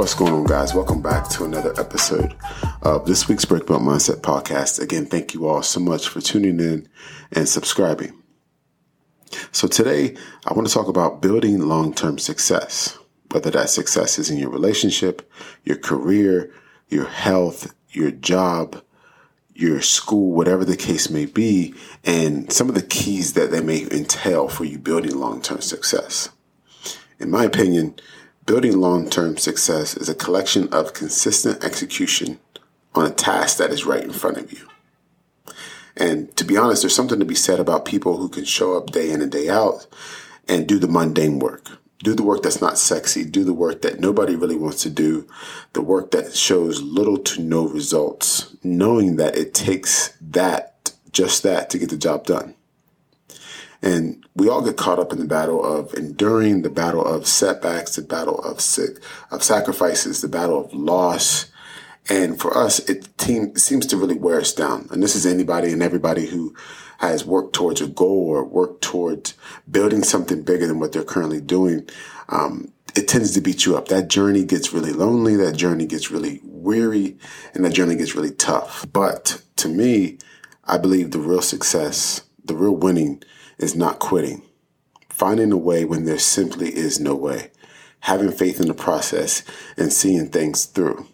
What's going on, guys? Welcome back to another episode of this week's Breakbelt Mindset podcast. Again, thank you all so much for tuning in and subscribing. So today, I want to talk about building long-term success, whether that success is in your relationship, your career, your health, your job, your school, whatever the case may be, and some of the keys that they may entail for you building long-term success. In my opinion, building long-term success is a collection of consistent execution on a task that is right in front of you. And to be honest, there's something to be said about people who can show up day in and day out and do the mundane work. Do the work that's not sexy. Do the work that nobody really wants to do. The work that shows little to no results, knowing that it takes that to get the job done. And we all get caught up in the battle of enduring, the battle of setbacks, the battle of sacrifices, the battle of loss. And for us, it seems to really wear us down. And this is anybody and everybody who has worked towards a goal or worked towards building something bigger than what they're currently doing. It tends to beat you up. That journey gets really lonely. That journey gets really weary, and that journey gets really tough. But to me, I believe the real success, the real winning is not quitting. Finding a way when there simply is no way. Having faith in the process and seeing things through.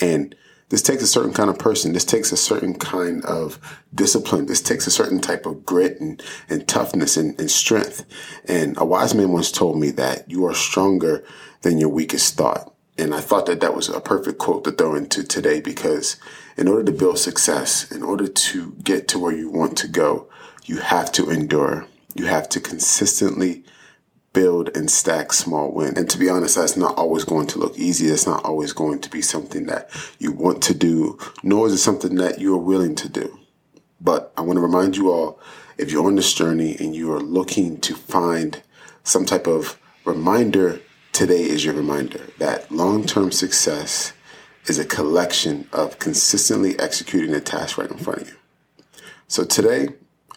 And this takes a certain kind of person. This takes a certain kind of discipline. This takes a certain type of grit and toughness and strength. And a wise man once told me that you are stronger than your weakest thought. And I thought that was a perfect quote to throw into today, because in order to build success, in order to get to where you want to go, you have to endure. You have to consistently build and stack small wins. And to be honest, that's not always going to look easy. That's not always going to be something that you want to do, nor is it something that you are willing to do. But I want to remind you all, if you're on this journey and you are looking to find some type of reminder, today is your reminder that long-term success is a collection of consistently executing a task right in front of you. So today,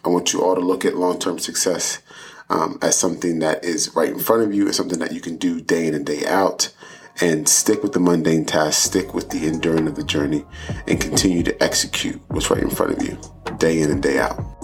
I want you all to look at long-term success as something that is right in front of you, as something that you can do day in and day out, and stick with the mundane tasks, stick with the enduring of the journey, and continue to execute what's right in front of you day in and day out.